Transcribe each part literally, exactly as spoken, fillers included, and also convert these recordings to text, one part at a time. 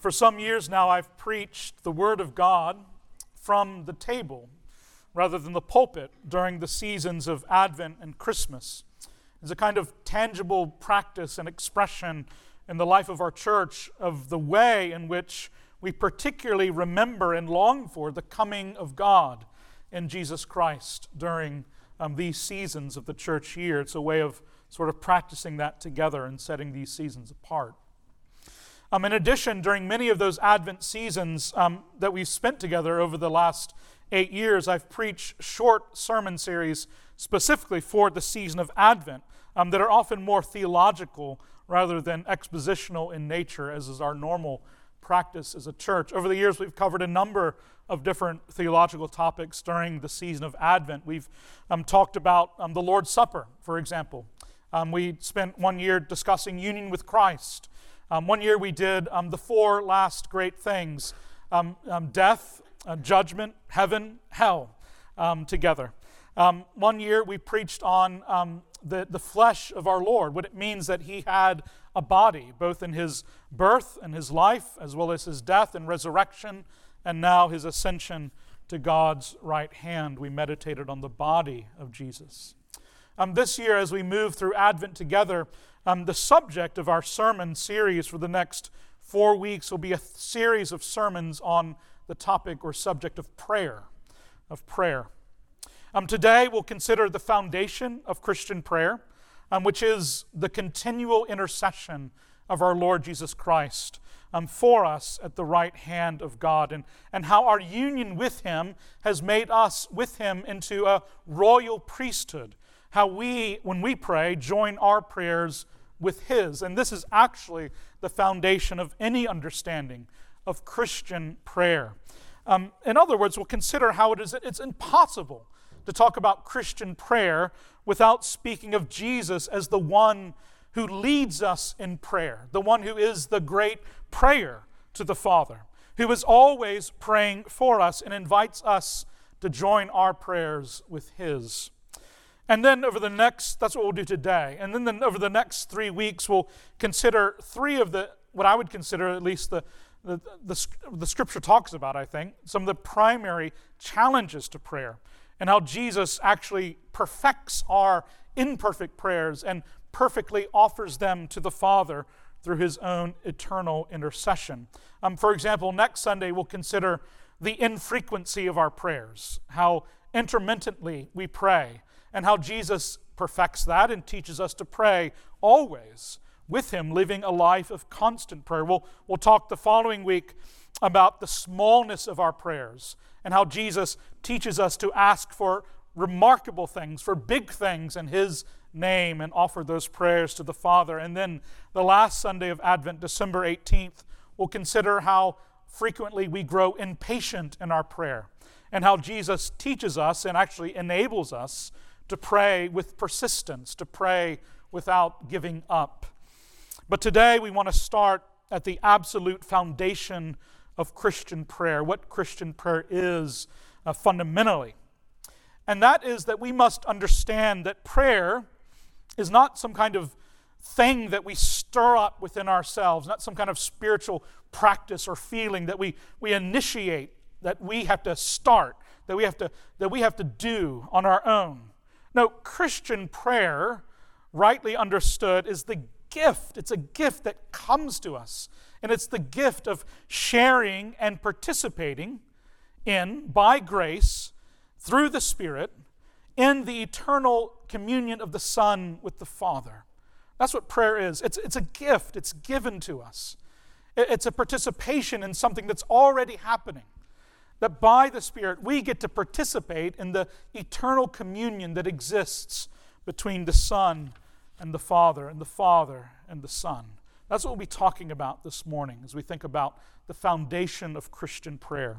For some years now, I've preached the Word of God from the table rather than the pulpit during the seasons of Advent and Christmas. It's a kind of tangible practice and expression in the life of our church of the way in which we particularly remember and long for the coming of God in Jesus Christ during um, these seasons of the church year. It's a way of sort of practicing that together and setting these seasons apart. Um, in addition, during many of those Advent seasons um, that we've spent together over the last eight years, I've preached short sermon series specifically for the season of Advent um, that are often more theological rather than expositional in nature, as is our normal practice as a church. Over the years, we've covered a number of different theological topics during the season of Advent. We've um, talked about um, the Lord's Supper, for example. Um, we spent one year discussing union with Christ. Um, one year we did um, the four last great things, um, um, death, uh, judgment, heaven, hell, um, together. Um, one year we preached on um, the, the flesh of our Lord, what it means that he had a body, both in his birth and his life, as well as his death and resurrection, and now his ascension to God's right hand. We meditated on the body of Jesus. Um, this year, as we move through Advent together, um, the subject of our sermon series for the next four weeks will be a th- series of sermons on the topic or subject of prayer, of prayer. Um, today, we'll consider the foundation of Christian prayer, um, which is the continual intercession of our Lord Jesus Christ um, for us at the right hand of God, and, and how our union with him has made us with him into a royal priesthood. How we, when we pray, join our prayers with his. And this is actually the foundation of any understanding of Christian prayer. Um, in other words, we'll consider how it is that it's impossible to talk about Christian prayer without speaking of Jesus as the one who leads us in prayer, the one who is the great prayer to the Father, who is always praying for us and invites us to join our prayers with his. And then over the next, that's what we'll do today. And then the, over the next three weeks, we'll consider three of the, what I would consider at least the the, the the Scripture talks about, I think, some of the primary challenges to prayer and how Jesus actually perfects our imperfect prayers and perfectly offers them to the Father through his own eternal intercession. Um, for example, next Sunday, we'll consider the infrequency of our prayers, how intermittently we pray, and how Jesus perfects that and teaches us to pray always with him, living a life of constant prayer. We'll, we'll talk the following week about the smallness of our prayers and how Jesus teaches us to ask for remarkable things, for big things in his name, and offer those prayers to the Father. And then the last Sunday of Advent, December eighteenth, we'll consider how frequently we grow impatient in our prayer and how Jesus teaches us and actually enables us to pray with persistence, to pray without giving up. But today we want to start at the absolute foundation of Christian prayer, what Christian prayer is uh, fundamentally. And that is that we must understand that prayer is not some kind of thing that we stir up within ourselves, not some kind of spiritual practice or feeling that we, we initiate, that we have to start, that we have to, that we have to do on our own. No, Christian prayer, rightly understood, is the gift. It's a gift that comes to us. And it's the gift of sharing and participating in, by grace, through the Spirit, in the eternal communion of the Son with the Father. That's what prayer is. It's, it's a gift. It's given to us. It's a participation in something that's already happening, that by the Spirit we get to participate in the eternal communion that exists between the Son and the Father, and the Father and the Son. That's what we'll be talking about this morning as we think about the foundation of Christian prayer.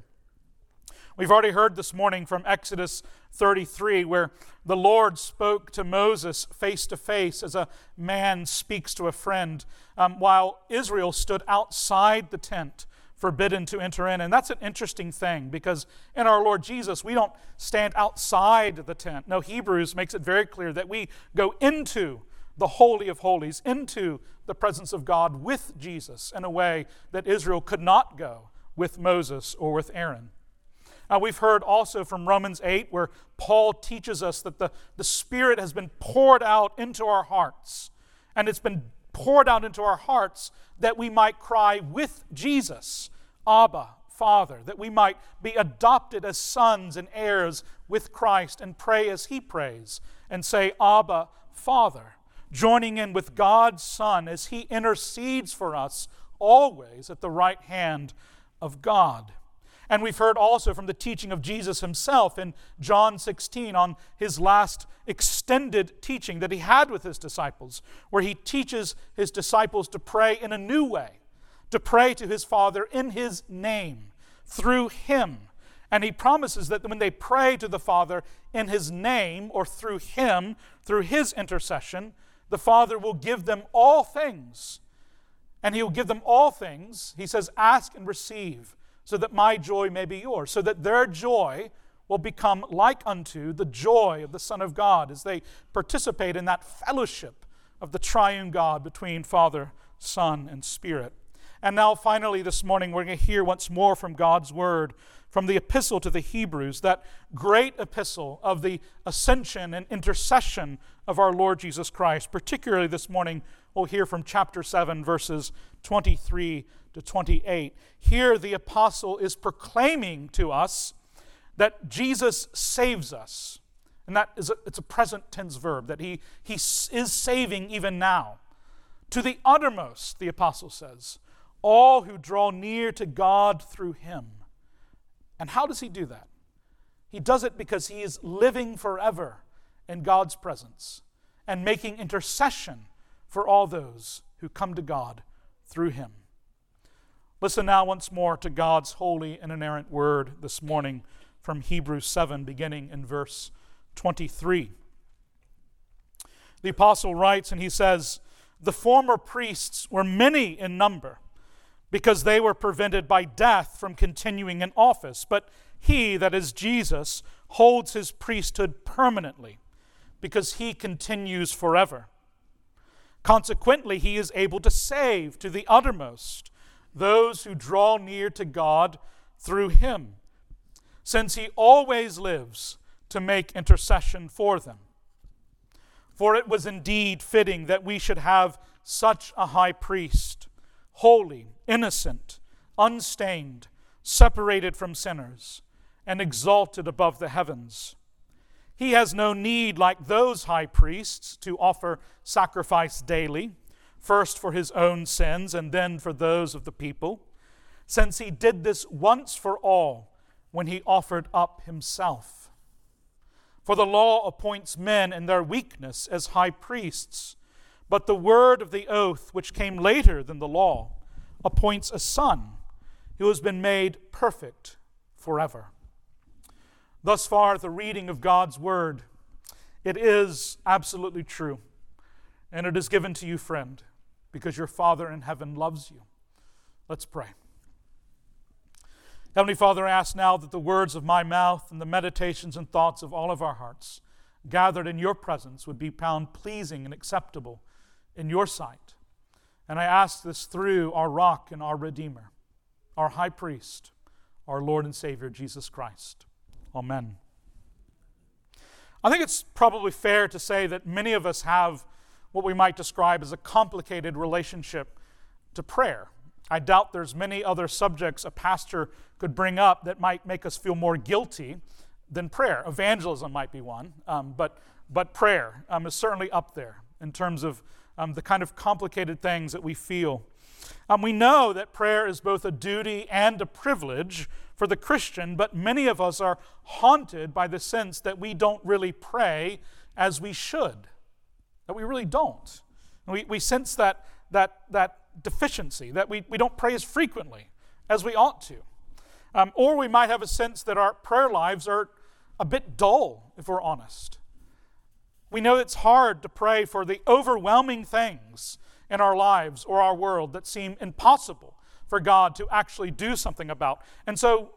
We've already heard this morning from Exodus thirty-three, where the Lord spoke to Moses face to face as a man speaks to a friend, um, while Israel stood outside the tent, forbidden to enter in. And that's an interesting thing, because in our Lord Jesus, we don't stand outside the tent. No, Hebrews makes it very clear that we go into the Holy of Holies, into the presence of God with Jesus in a way that Israel could not go with Moses or with Aaron. Now, we've heard also from Romans eight, where Paul teaches us that the, the Spirit has been poured out into our hearts. And it's been poured out into our hearts that we might cry with Jesus, Abba, Father, that we might be adopted as sons and heirs with Christ and pray as He prays and say, Abba, Father, joining in with God's Son as He intercedes for us always at the right hand of God. And we've heard also from the teaching of Jesus Himself in John sixteen on His last extended teaching that He had with His disciples, where He teaches His disciples to pray in a new way, to pray to His Father in His name, through Him. And He promises that when they pray to the Father in His name or through Him, through His intercession, the Father will give them all things. And He will give them all things. He says, ask and receive, so that my joy may be yours, so that their joy will become like unto the joy of the Son of God as they participate in that fellowship of the triune God between Father, Son, and Spirit. And now finally this morning we're going to hear once more from God's Word, from the epistle to the Hebrews, that great epistle of the ascension and intercession of our Lord Jesus Christ. Particularly this morning we'll hear from chapter seven, verses twenty-three to twenty-eight. Here the apostle is proclaiming to us that Jesus saves us. And that is a, it's a present tense verb, that he, he is saving even now. To the uttermost, the apostle says, all who draw near to God through Him. And how does He do that? He does it because He is living forever in God's presence and making intercession for all those who come to God through Him. Listen now once more to God's holy and inerrant word this morning from Hebrews seven, beginning in verse twenty-three. The apostle writes and he says, the former priests were many in number because they were prevented by death from continuing in office. But He, that is Jesus, holds His priesthood permanently because He continues forever. Consequently, He is able to save to the uttermost those who draw near to God through Him, since He always lives to make intercession for them. For it was indeed fitting that we should have such a high priest, holy, innocent, unstained, separated from sinners, and exalted above the heavens. He has no need, like those high priests, to offer sacrifice daily, first for His own sins and then for those of the people, since He did this once for all when He offered up Himself. For the law appoints men in their weakness as high priests, but the word of the oath, which came later than the law, appoints a Son who has been made perfect forever. Thus far, the reading of God's Word. It is absolutely true, and it is given to you, friend, because your Father in heaven loves you. Let's pray. Heavenly Father, I ask now that the words of my mouth and the meditations and thoughts of all of our hearts gathered in your presence would be found pleasing and acceptable in your sight. And I ask this through our rock and our Redeemer, our high priest, our Lord and Savior, Jesus Christ. Amen. I think it's probably fair to say that many of us have what we might describe as a complicated relationship to prayer. I doubt there's many other subjects a pastor could bring up that might make us feel more guilty than prayer. Evangelism might be one, um, but but prayer um, is certainly up there in terms of um, the kind of complicated things that we feel. Um, we know that prayer is both a duty and a privilege for the Christian, but many of us are haunted by the sense that we don't really pray as we should. That we really don't. And we, we sense that that that deficiency, that we, we don't pray as frequently as we ought to. Um, or we might have a sense that our prayer lives are a bit dull, if we're honest. We know it's hard to pray for the overwhelming things in our lives or our world that seem impossible for God to actually do something about. And so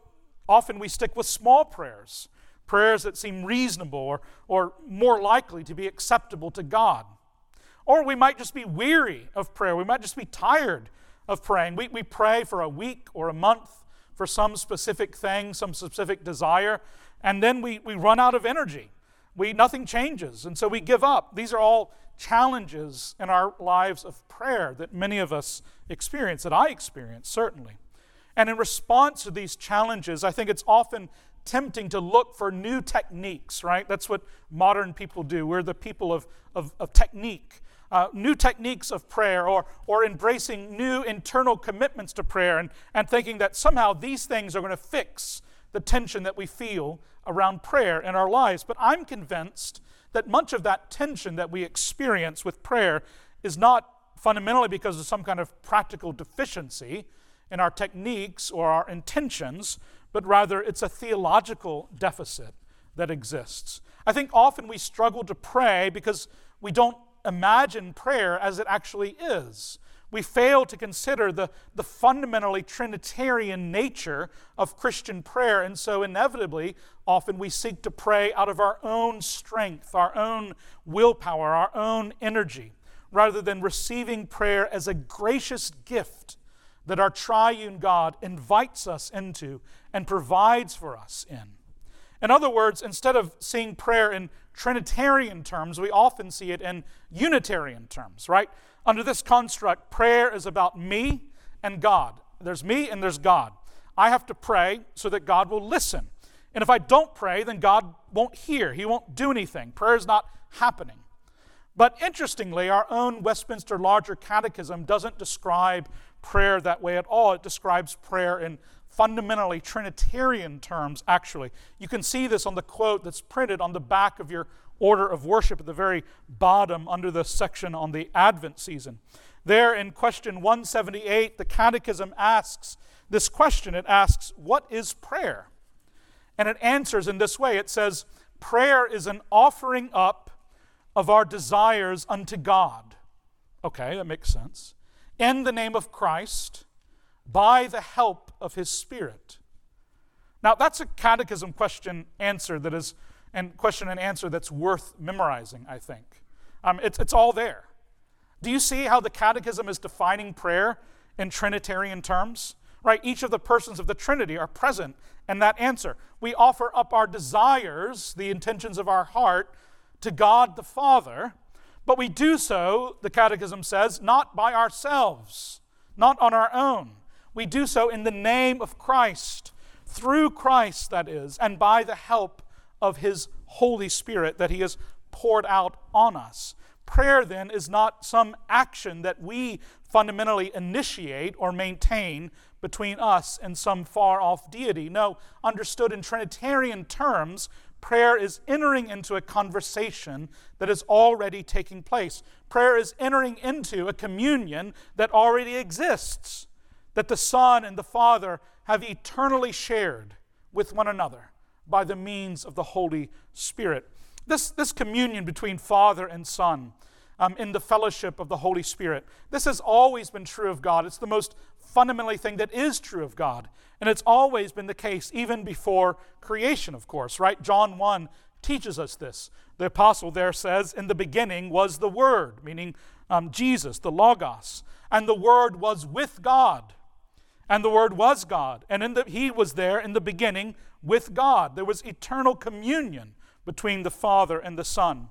often we stick with small prayers. Prayers that seem reasonable or, or more likely to be acceptable to God. Or we might just be weary of prayer. We might just be tired of praying. We, we pray for a week or a month for some specific thing, some specific desire, and then we, we run out of energy. We nothing changes, and so we give up. These are all challenges in our lives of prayer that many of us experience, that I experience, certainly. And in response to these challenges, I think it's often tempting to look for new techniques, right? That's what modern people do. We're the people of, of, of technique. Uh, new techniques of prayer, or or embracing new internal commitments to prayer, and, and thinking that somehow these things are going to fix the tension that we feel around prayer in our lives. But I'm convinced that much of that tension that we experience with prayer is not fundamentally because of some kind of practical deficiency in our techniques or our intentions, but rather it's a theological deficit that exists. I think often we struggle to pray because we don't imagine prayer as it actually is. We fail to consider the, the fundamentally Trinitarian nature of Christian prayer, and so inevitably, often we seek to pray out of our own strength, our own willpower, our own energy, rather than receiving prayer as a gracious gift that our triune God invites us into and provides for us in. In other words, instead of seeing prayer in Trinitarian terms, we often see it in Unitarian terms, right? Under this construct, prayer is about me and God. There's me and there's God. I have to pray so that God will listen. And if I don't pray, then God won't hear. He won't do anything. Prayer is not happening. But interestingly, our own Westminster Larger Catechism doesn't describe prayer that way at all. It describes prayer in fundamentally Trinitarian terms, actually. You can see this on the quote that's printed on the back of your order of worship at the very bottom under the section on the Advent season. There in question one seventy-eight, the Catechism asks this question. It asks, what is prayer? And it answers in this way. It says, prayer is an offering up of our desires unto God. Okay, that makes sense. In the name of Christ, by the help of His Spirit. Now, that's a catechism question answer that is, and question and answer that's worth memorizing, I think. Um, it's, it's all there. Do you see how the catechism is defining prayer in Trinitarian terms? Right? Each of the persons of the Trinity are present in that answer. We offer up our desires, the intentions of our heart, to God the Father, but we do so, the catechism says, not by ourselves, not on our own. We do so in the name of Christ, through Christ, that is, and by the help of His Holy Spirit that He has poured out on us. Prayer, then, is not some action that we fundamentally initiate or maintain between us and some far-off deity. No, understood in Trinitarian terms, prayer is entering into a conversation that is already taking place. Prayer is entering into a communion that already exists, that the Son and the Father have eternally shared with one another by the means of the Holy Spirit. This, this communion between Father and Son um, in the fellowship of the Holy Spirit, this has always been true of God. It's the most fundamentally thing that is true of God. And it's always been the case, even before creation, of course, right? John one teaches us this. The apostle there says, in the beginning was the Word, meaning um, Jesus, the Logos. And the Word was with God. And the Word was God. And in the, He was there in the beginning with God. There was eternal communion between the Father and the Son.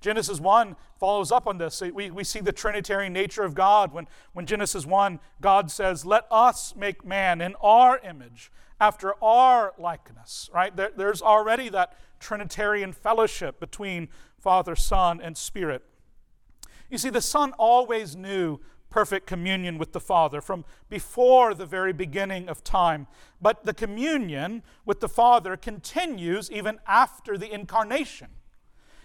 Genesis one follows up on this. We, we see the Trinitarian nature of God. When, when Genesis one, God says, let us make man in our image, after our likeness, right? There, there's already that Trinitarian fellowship between Father, Son, and Spirit. You see, the Son always knew perfect communion with the Father from before the very beginning of time. But the communion with the Father continues even after the Incarnation,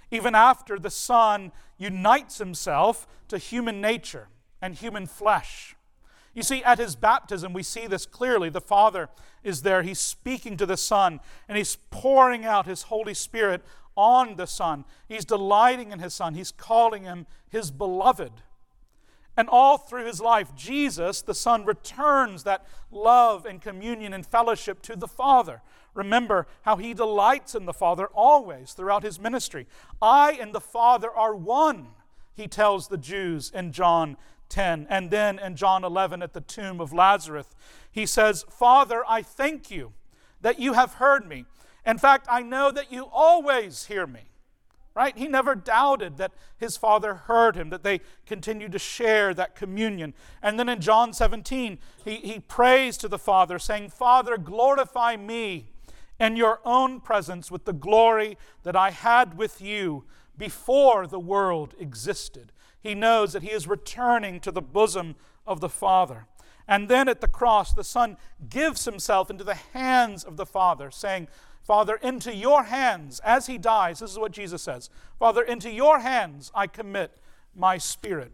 even after the Son unites Himself to human nature and human flesh. You see, at His baptism, we see this clearly. The Father is there. He's speaking to the Son, and He's pouring out His Holy Spirit on the Son. He's delighting in His Son. He's calling Him His beloved. And all through His life, Jesus, the Son, returns that love and communion and fellowship to the Father. Remember how He delights in the Father always throughout His ministry. I and the Father are one, he tells the Jews in John ten. And then in John eleven at the tomb of Lazarus, he says, "Father, I thank you that you have heard me. In fact, I know that you always hear me." Right? He never doubted that his Father heard him, that they continued to share that communion. And then in John seventeen, he, he prays to the Father, saying, "Father, glorify me in your own presence with the glory that I had with you before the world existed." He knows that he is returning to the bosom of the Father. And then at the cross, the Son gives himself into the hands of the Father, saying, "Father, into your hands," as he dies, this is what Jesus says, "Father, into your hands I commit my spirit."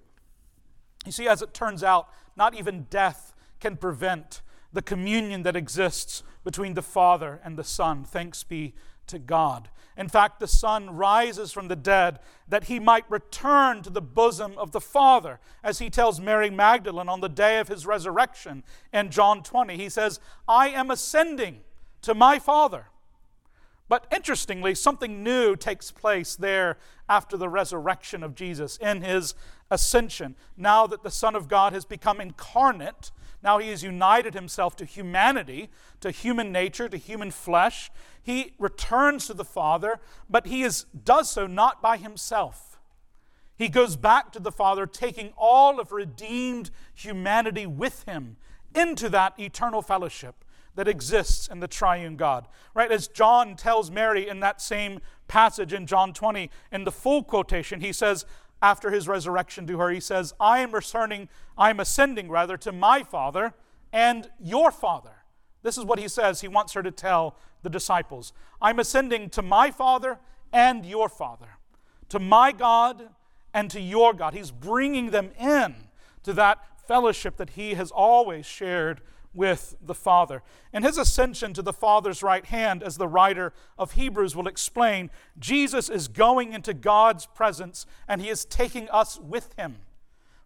You see, as it turns out, not even death can prevent the communion that exists between the Father and the Son. Thanks be to God. In fact, the Son rises from the dead that he might return to the bosom of the Father. As he tells Mary Magdalene on the day of his resurrection in John twenty, he says, "I am ascending to my Father." But interestingly, something new takes place there after the resurrection of Jesus in his ascension. Now that the Son of God has become incarnate, now he has united himself to humanity, to human nature, to human flesh. He returns to the Father, but he is, does so not by himself. He goes back to the Father, taking all of redeemed humanity with him into that eternal fellowship that exists in the triune God. Right? As John tells Mary in that same passage in John twenty, in the full quotation, he says, after his resurrection to her, he says, I am returning, I am ascending rather to my Father and your Father. This is what he says he wants her to tell the disciples. I'm ascending to my Father and your Father, to my God and to your God. He's bringing them in to that fellowship that he has always shared with the Father. In his ascension to the Father's right hand, as the writer of Hebrews will explain, Jesus is going into God's presence and he is taking us with him.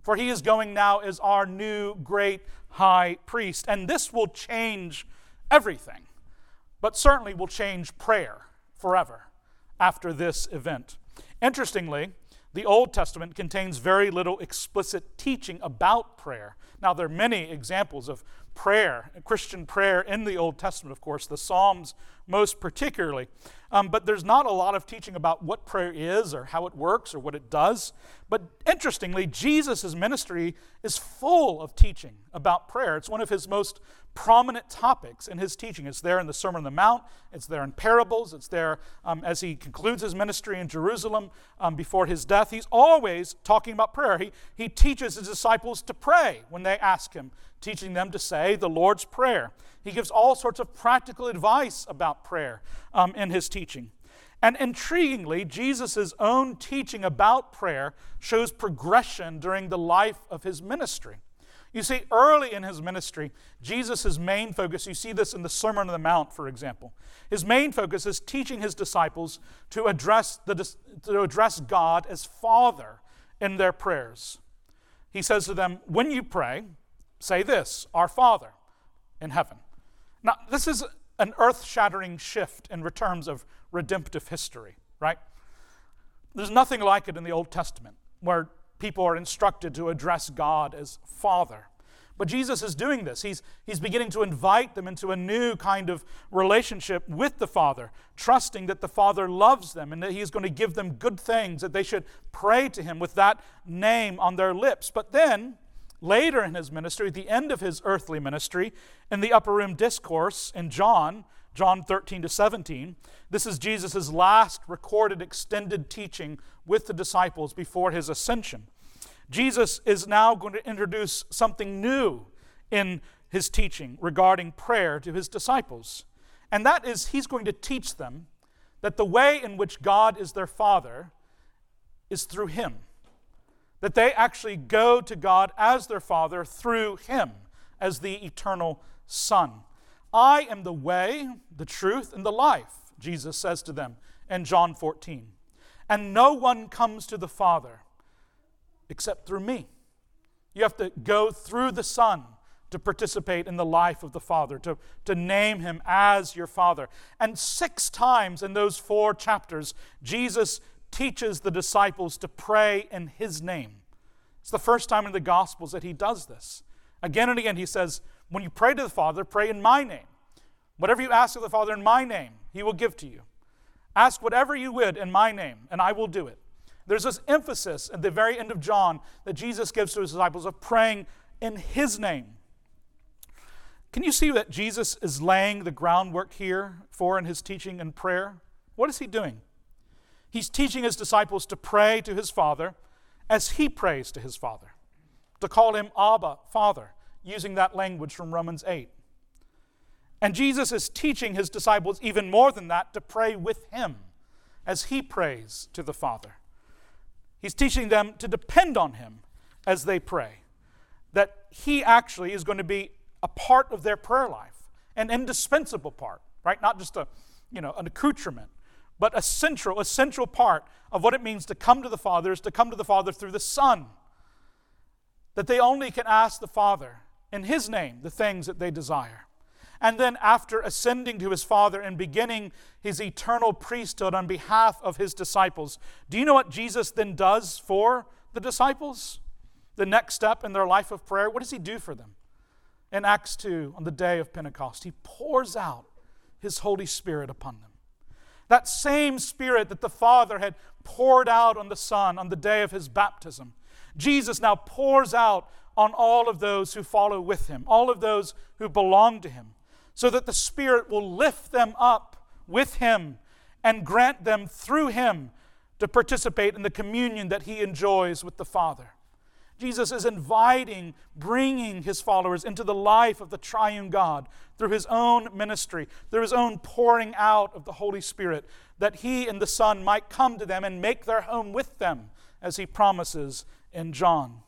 For he is going now as our new great high priest. And this will change everything, but certainly will change prayer forever after this event. Interestingly, the Old Testament contains very little explicit teaching about prayer. Now, there are many examples of prayer, Christian prayer in the Old Testament, of course, the Psalms most particularly. Um, but there's not a lot of teaching about what prayer is or how it works or what it does. But interestingly, Jesus' ministry is full of teaching about prayer. It's one of his most prominent topics in his teaching. It's there in the Sermon on the Mount. It's there in parables. It's there um, as he concludes his ministry in Jerusalem um, before his death. He's always talking about prayer. He, he teaches his disciples to pray when they ask him, teaching them to say the Lord's Prayer. He gives all sorts of practical advice about prayer um, in his teaching. And intriguingly, Jesus' own teaching about prayer shows progression during the life of his ministry. You see, early in his ministry, Jesus' main focus, you see this in the Sermon on the Mount, for example. His main focus is teaching his disciples to address, the, to address God as Father in their prayers. He says to them, when you pray, say this, our Father in heaven. Now, this is an earth-shattering shift in terms of redemptive history, right? There's nothing like it in the Old Testament where people are instructed to address God as Father. But Jesus is doing this. He's, he's beginning to invite them into a new kind of relationship with the Father, trusting that the Father loves them and that he's going to give them good things, that they should pray to him with that name on their lips. But then, later in his ministry, at the end of his earthly ministry, in the Upper Room Discourse in John, John thirteen to seventeen, this is Jesus' last recorded extended teaching with the disciples before his ascension. Jesus is now going to introduce something new in his teaching regarding prayer to his disciples. And that is, he's going to teach them that the way in which God is their Father is through him. That they actually go to God as their Father through him, as the eternal Son. I am the way, the truth, and the life, Jesus says to them in John fourteen. And no one comes to the Father except through me. You have to go through the Son to participate in the life of the Father, to, to name him as your Father. And six times in those four chapters, Jesus teaches the disciples to pray in His name. It's the first time in the Gospels that He does this. Again and again He says, when you pray to the Father, pray in My name. Whatever you ask of the Father in My name, He will give to you. Ask whatever you would in My name, and I will do it. There's this emphasis at the very end of John that Jesus gives to His disciples of praying in His name. Can you see that Jesus is laying the groundwork here for in His teaching and prayer? What is He doing? He's teaching His disciples to pray to His Father as He prays to His Father, to call Him Abba, Father, using that language from Romans eight. And Jesus is teaching His disciples even more than that to pray with Him as He prays to the Father. He's teaching them to depend on Him as they pray, that He actually is going to be a part of their prayer life, an indispensable part, right? Not just a, you know, an accoutrement, but a central, a central part of what it means to come to the Father is to come to the Father through the Son, that they only can ask the Father in His name the things that they desire. And then after ascending to His Father and beginning His eternal priesthood on behalf of His disciples, do you know what Jesus then does for the disciples? The next step in their life of prayer, what does He do for them? In Acts two, on the day of Pentecost, He pours out His Holy Spirit upon them. That same Spirit that the Father had poured out on the Son on the day of His baptism, Jesus now pours out on all of those who follow with Him, all of those who belong to Him, so that the Spirit will lift them up with Him and grant them through Him to participate in the communion that He enjoys with the Father. Jesus is inviting, bringing His followers into the life of the triune God through His own ministry, through His own pouring out of the Holy Spirit, that He and the Son might come to them and make their home with them, as He promises in John.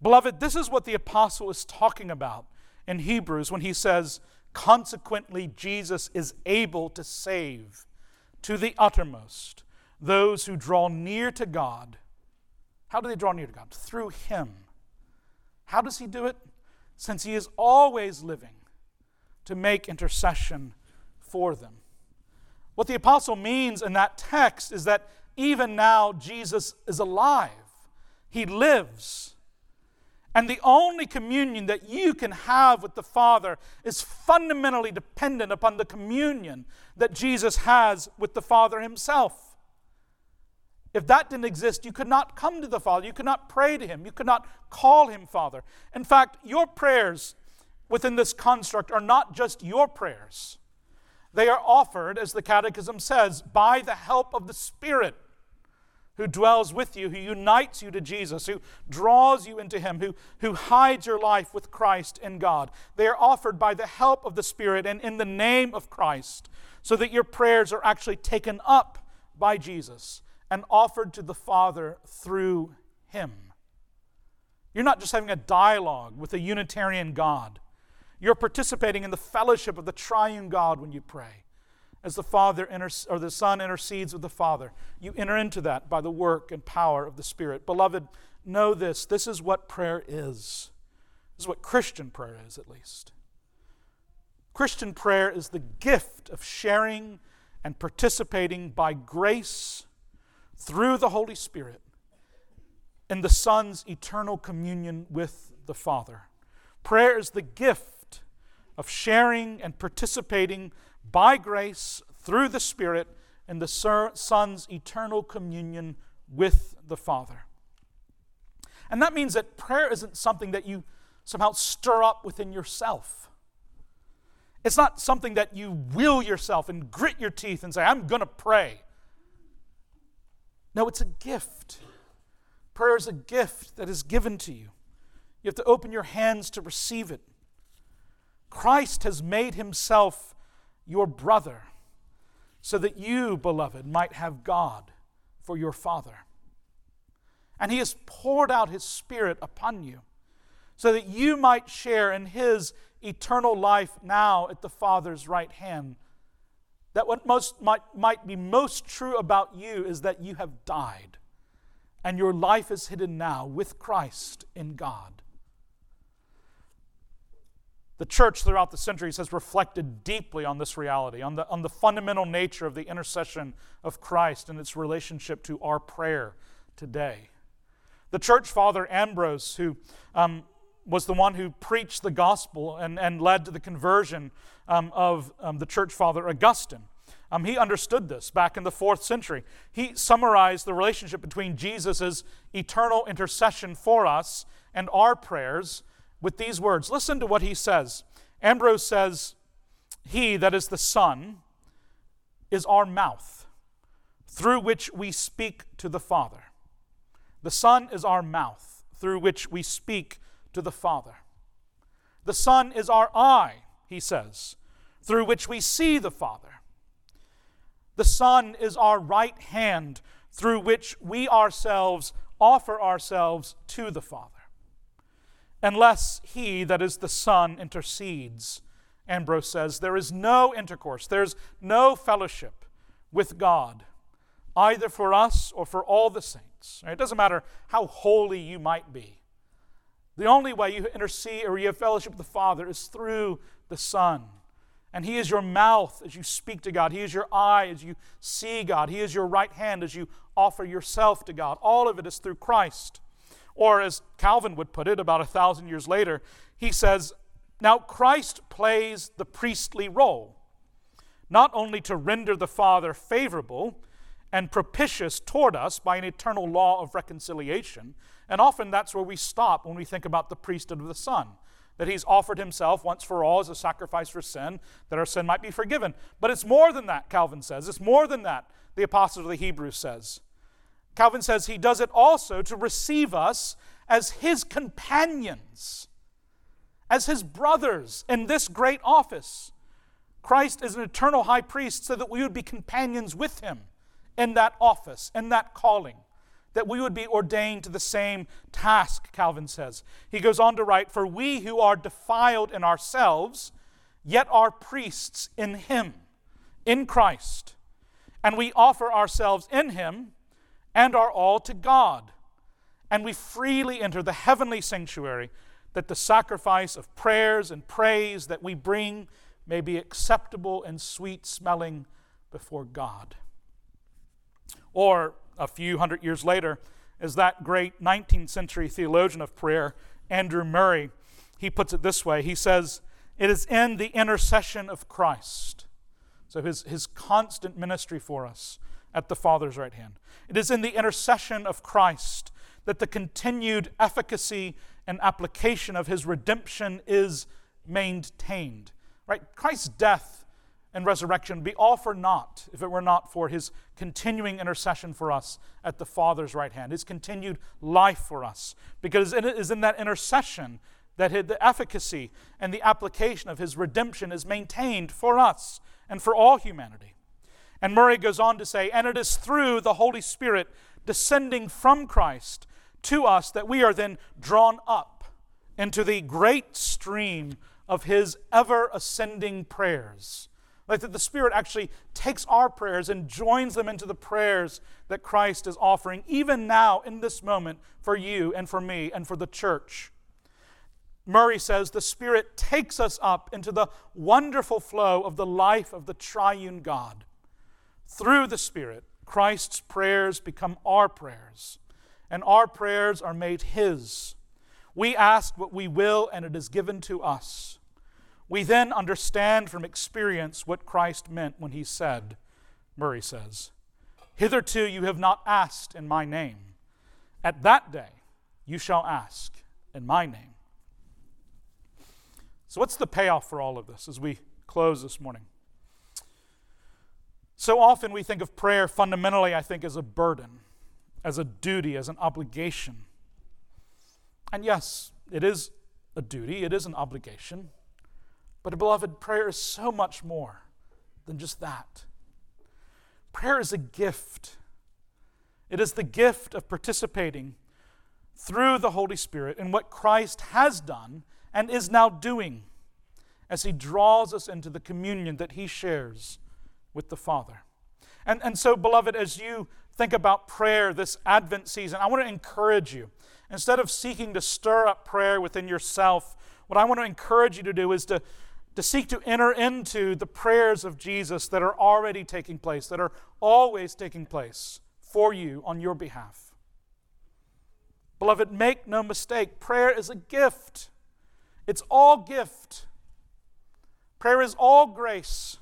Beloved, this is what the apostle is talking about in Hebrews when he says, consequently, Jesus is able to save to the uttermost those who draw near to God. How do they draw near to God? Through Him. How does He do it? Since He is always living to make intercession for them. What the apostle means in that text is that even now Jesus is alive. He lives. And the only communion that you can have with the Father is fundamentally dependent upon the communion that Jesus has with the Father Himself. If that didn't exist, you could not come to the Father. You could not pray to Him. You could not call Him Father. In fact, your prayers within this construct are not just your prayers. They are offered, as the Catechism says, by the help of the Spirit who dwells with you, who unites you to Jesus, who draws you into Him, who, who hides your life with Christ in God. They are offered by the help of the Spirit and in the name of Christ, so that your prayers are actually taken up by Jesus and offered to the Father through Him. You're not just having a dialogue with a Unitarian God. You're participating in the fellowship of the triune God when you pray. As the Father inter- or the Son intercedes with the Father, you enter into that by the work and power of the Spirit. Beloved, know this. This is what prayer is. This is what Christian prayer is, at least. Christian prayer is the gift of sharing and participating by grace through the Holy Spirit in the Son's eternal communion with the Father. Prayer is the gift of sharing and participating by grace through the Spirit in the Son's eternal communion with the Father. And that means that prayer isn't something that you somehow stir up within yourself. It's not something that you will yourself and grit your teeth and say, I'm going to pray. No, it's a gift. Prayer is a gift that is given to you. You have to open your hands to receive it. Christ has made Himself your brother so that you, beloved, might have God for your Father. And He has poured out His Spirit upon you so that you might share in His eternal life now at the Father's right hand. That what most might, might be most true about you is that you have died and your life is hidden now with Christ in God. The church throughout the centuries has reflected deeply on this reality, on the, on the fundamental nature of the intercession of Christ and its relationship to our prayer today. The church father Ambrose, who um, was the one who preached the gospel and, and led to the conversion um, of um, the church father Augustine, um, he understood this back in the fourth century. He summarized the relationship between Jesus' eternal intercession for us and our prayers with these words. Listen to what he says. Ambrose says, "He, that is the Son, is our mouth, through which we speak to the Father." The Son is our mouth, through which we speak to the Father. The Son is our eye, he says, through which we see the Father. The Son is our right hand, through which we ourselves offer ourselves to the Father. Unless he, that is the Son, intercedes, Ambrose says, there is no intercourse, there's no fellowship with God, either for us or for all the saints. It doesn't matter how holy you might be. The only way you intercede or you have fellowship with the Father is through the Son. And he is your mouth as you speak to God. He is your eye as you see God. He is your right hand as you offer yourself to God. All of it is through Christ. Or as Calvin would put it about a thousand years later, he says, now Christ plays the priestly role, not only to render the Father favorable and propitious toward us by an eternal law of reconciliation, and often that's where we stop when we think about the priesthood of the Son, that he's offered himself once for all as a sacrifice for sin, that our sin might be forgiven. But it's more than that, Calvin says. It's more than that, the Apostle to the Hebrews says. Calvin says he does it also to receive us as his companions, as his brothers in this great office. Christ is an eternal high priest so that we would be companions with him in that office, in that calling, that we would be ordained to the same task, Calvin says. He goes on to write, for we who are defiled in ourselves, yet are priests in him, in Christ, and we offer ourselves in him, and are all to God, and we freely enter the heavenly sanctuary that the sacrifice of prayers and praise that we bring may be acceptable and sweet-smelling before God. Or a few hundred years later, as that great nineteenth century theologian of prayer, Andrew Murray, he puts it this way. He says, it is in the intercession of Christ, so his, his constant ministry for us, at the Father's right hand. It is in the intercession of Christ that the continued efficacy and application of his redemption is maintained. Right? Christ's death and resurrection would be all for naught if it were not for his continuing intercession for us at the Father's right hand, his continued life for us. Because it is in that intercession that the efficacy and the application of his redemption is maintained for us and for all humanity. And Murray goes on to say, and it is through the Holy Spirit descending from Christ to us that we are then drawn up into the great stream of his ever-ascending prayers. Like that the Spirit actually takes our prayers and joins them into the prayers that Christ is offering, even now in this moment for you and for me and for the church. Murray says, the Spirit takes us up into the wonderful flow of the life of the triune God. Through the Spirit, Christ's prayers become our prayers, and our prayers are made his. We ask what we will, and it is given to us. We then understand from experience what Christ meant when he said, Murray says, hitherto you have not asked in my name. At that day you shall ask in my name. So what's the payoff for all of this as we close this morning? So often we think of prayer fundamentally, I think, as a burden, as a duty, as an obligation. And yes, it is a duty, it is an obligation. But, beloved, prayer is so much more than just that. Prayer is a gift. It is the gift of participating through the Holy Spirit in what Christ has done and is now doing as he draws us into the communion that he shares with the Father. And, and so, beloved, as you think about prayer this Advent season, I want to encourage you, instead of seeking to stir up prayer within yourself what I want to encourage you to do is to, to seek to enter into the prayers of Jesus that are already taking place, that are always taking place for you on your behalf. Beloved, make no mistake, prayer is a gift. It's all gift. Prayer is all grace.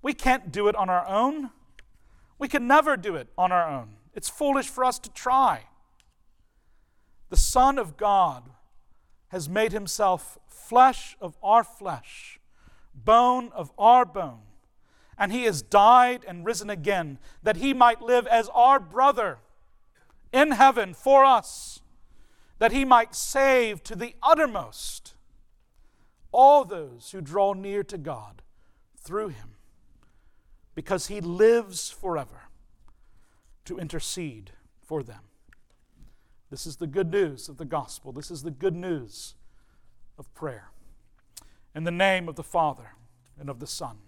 We can't do it on our own. We can never do it on our own. It's foolish for us to try. The Son of God has made himself flesh of our flesh, bone of our bone, and he has died and risen again that he might live as our brother in heaven for us, that he might save to the uttermost all those who draw near to God through him, because he lives forever to intercede for them. This is the good news of the gospel. This is the good news of prayer. In the name of the Father, and of the Son,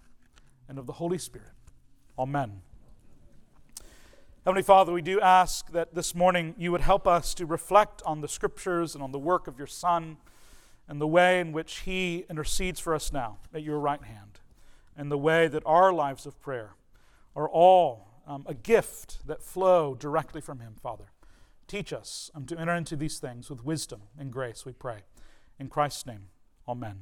and of the Holy Spirit. Amen. Heavenly Father, we do ask that this morning you would help us to reflect on the Scriptures and on the work of your Son and the way in which he intercedes for us now at your right hand, and the way that our lives of prayer are all um, a gift that flow directly from him, Father. Teach us um, to enter into these things with wisdom and grace, we pray. In Christ's name, amen.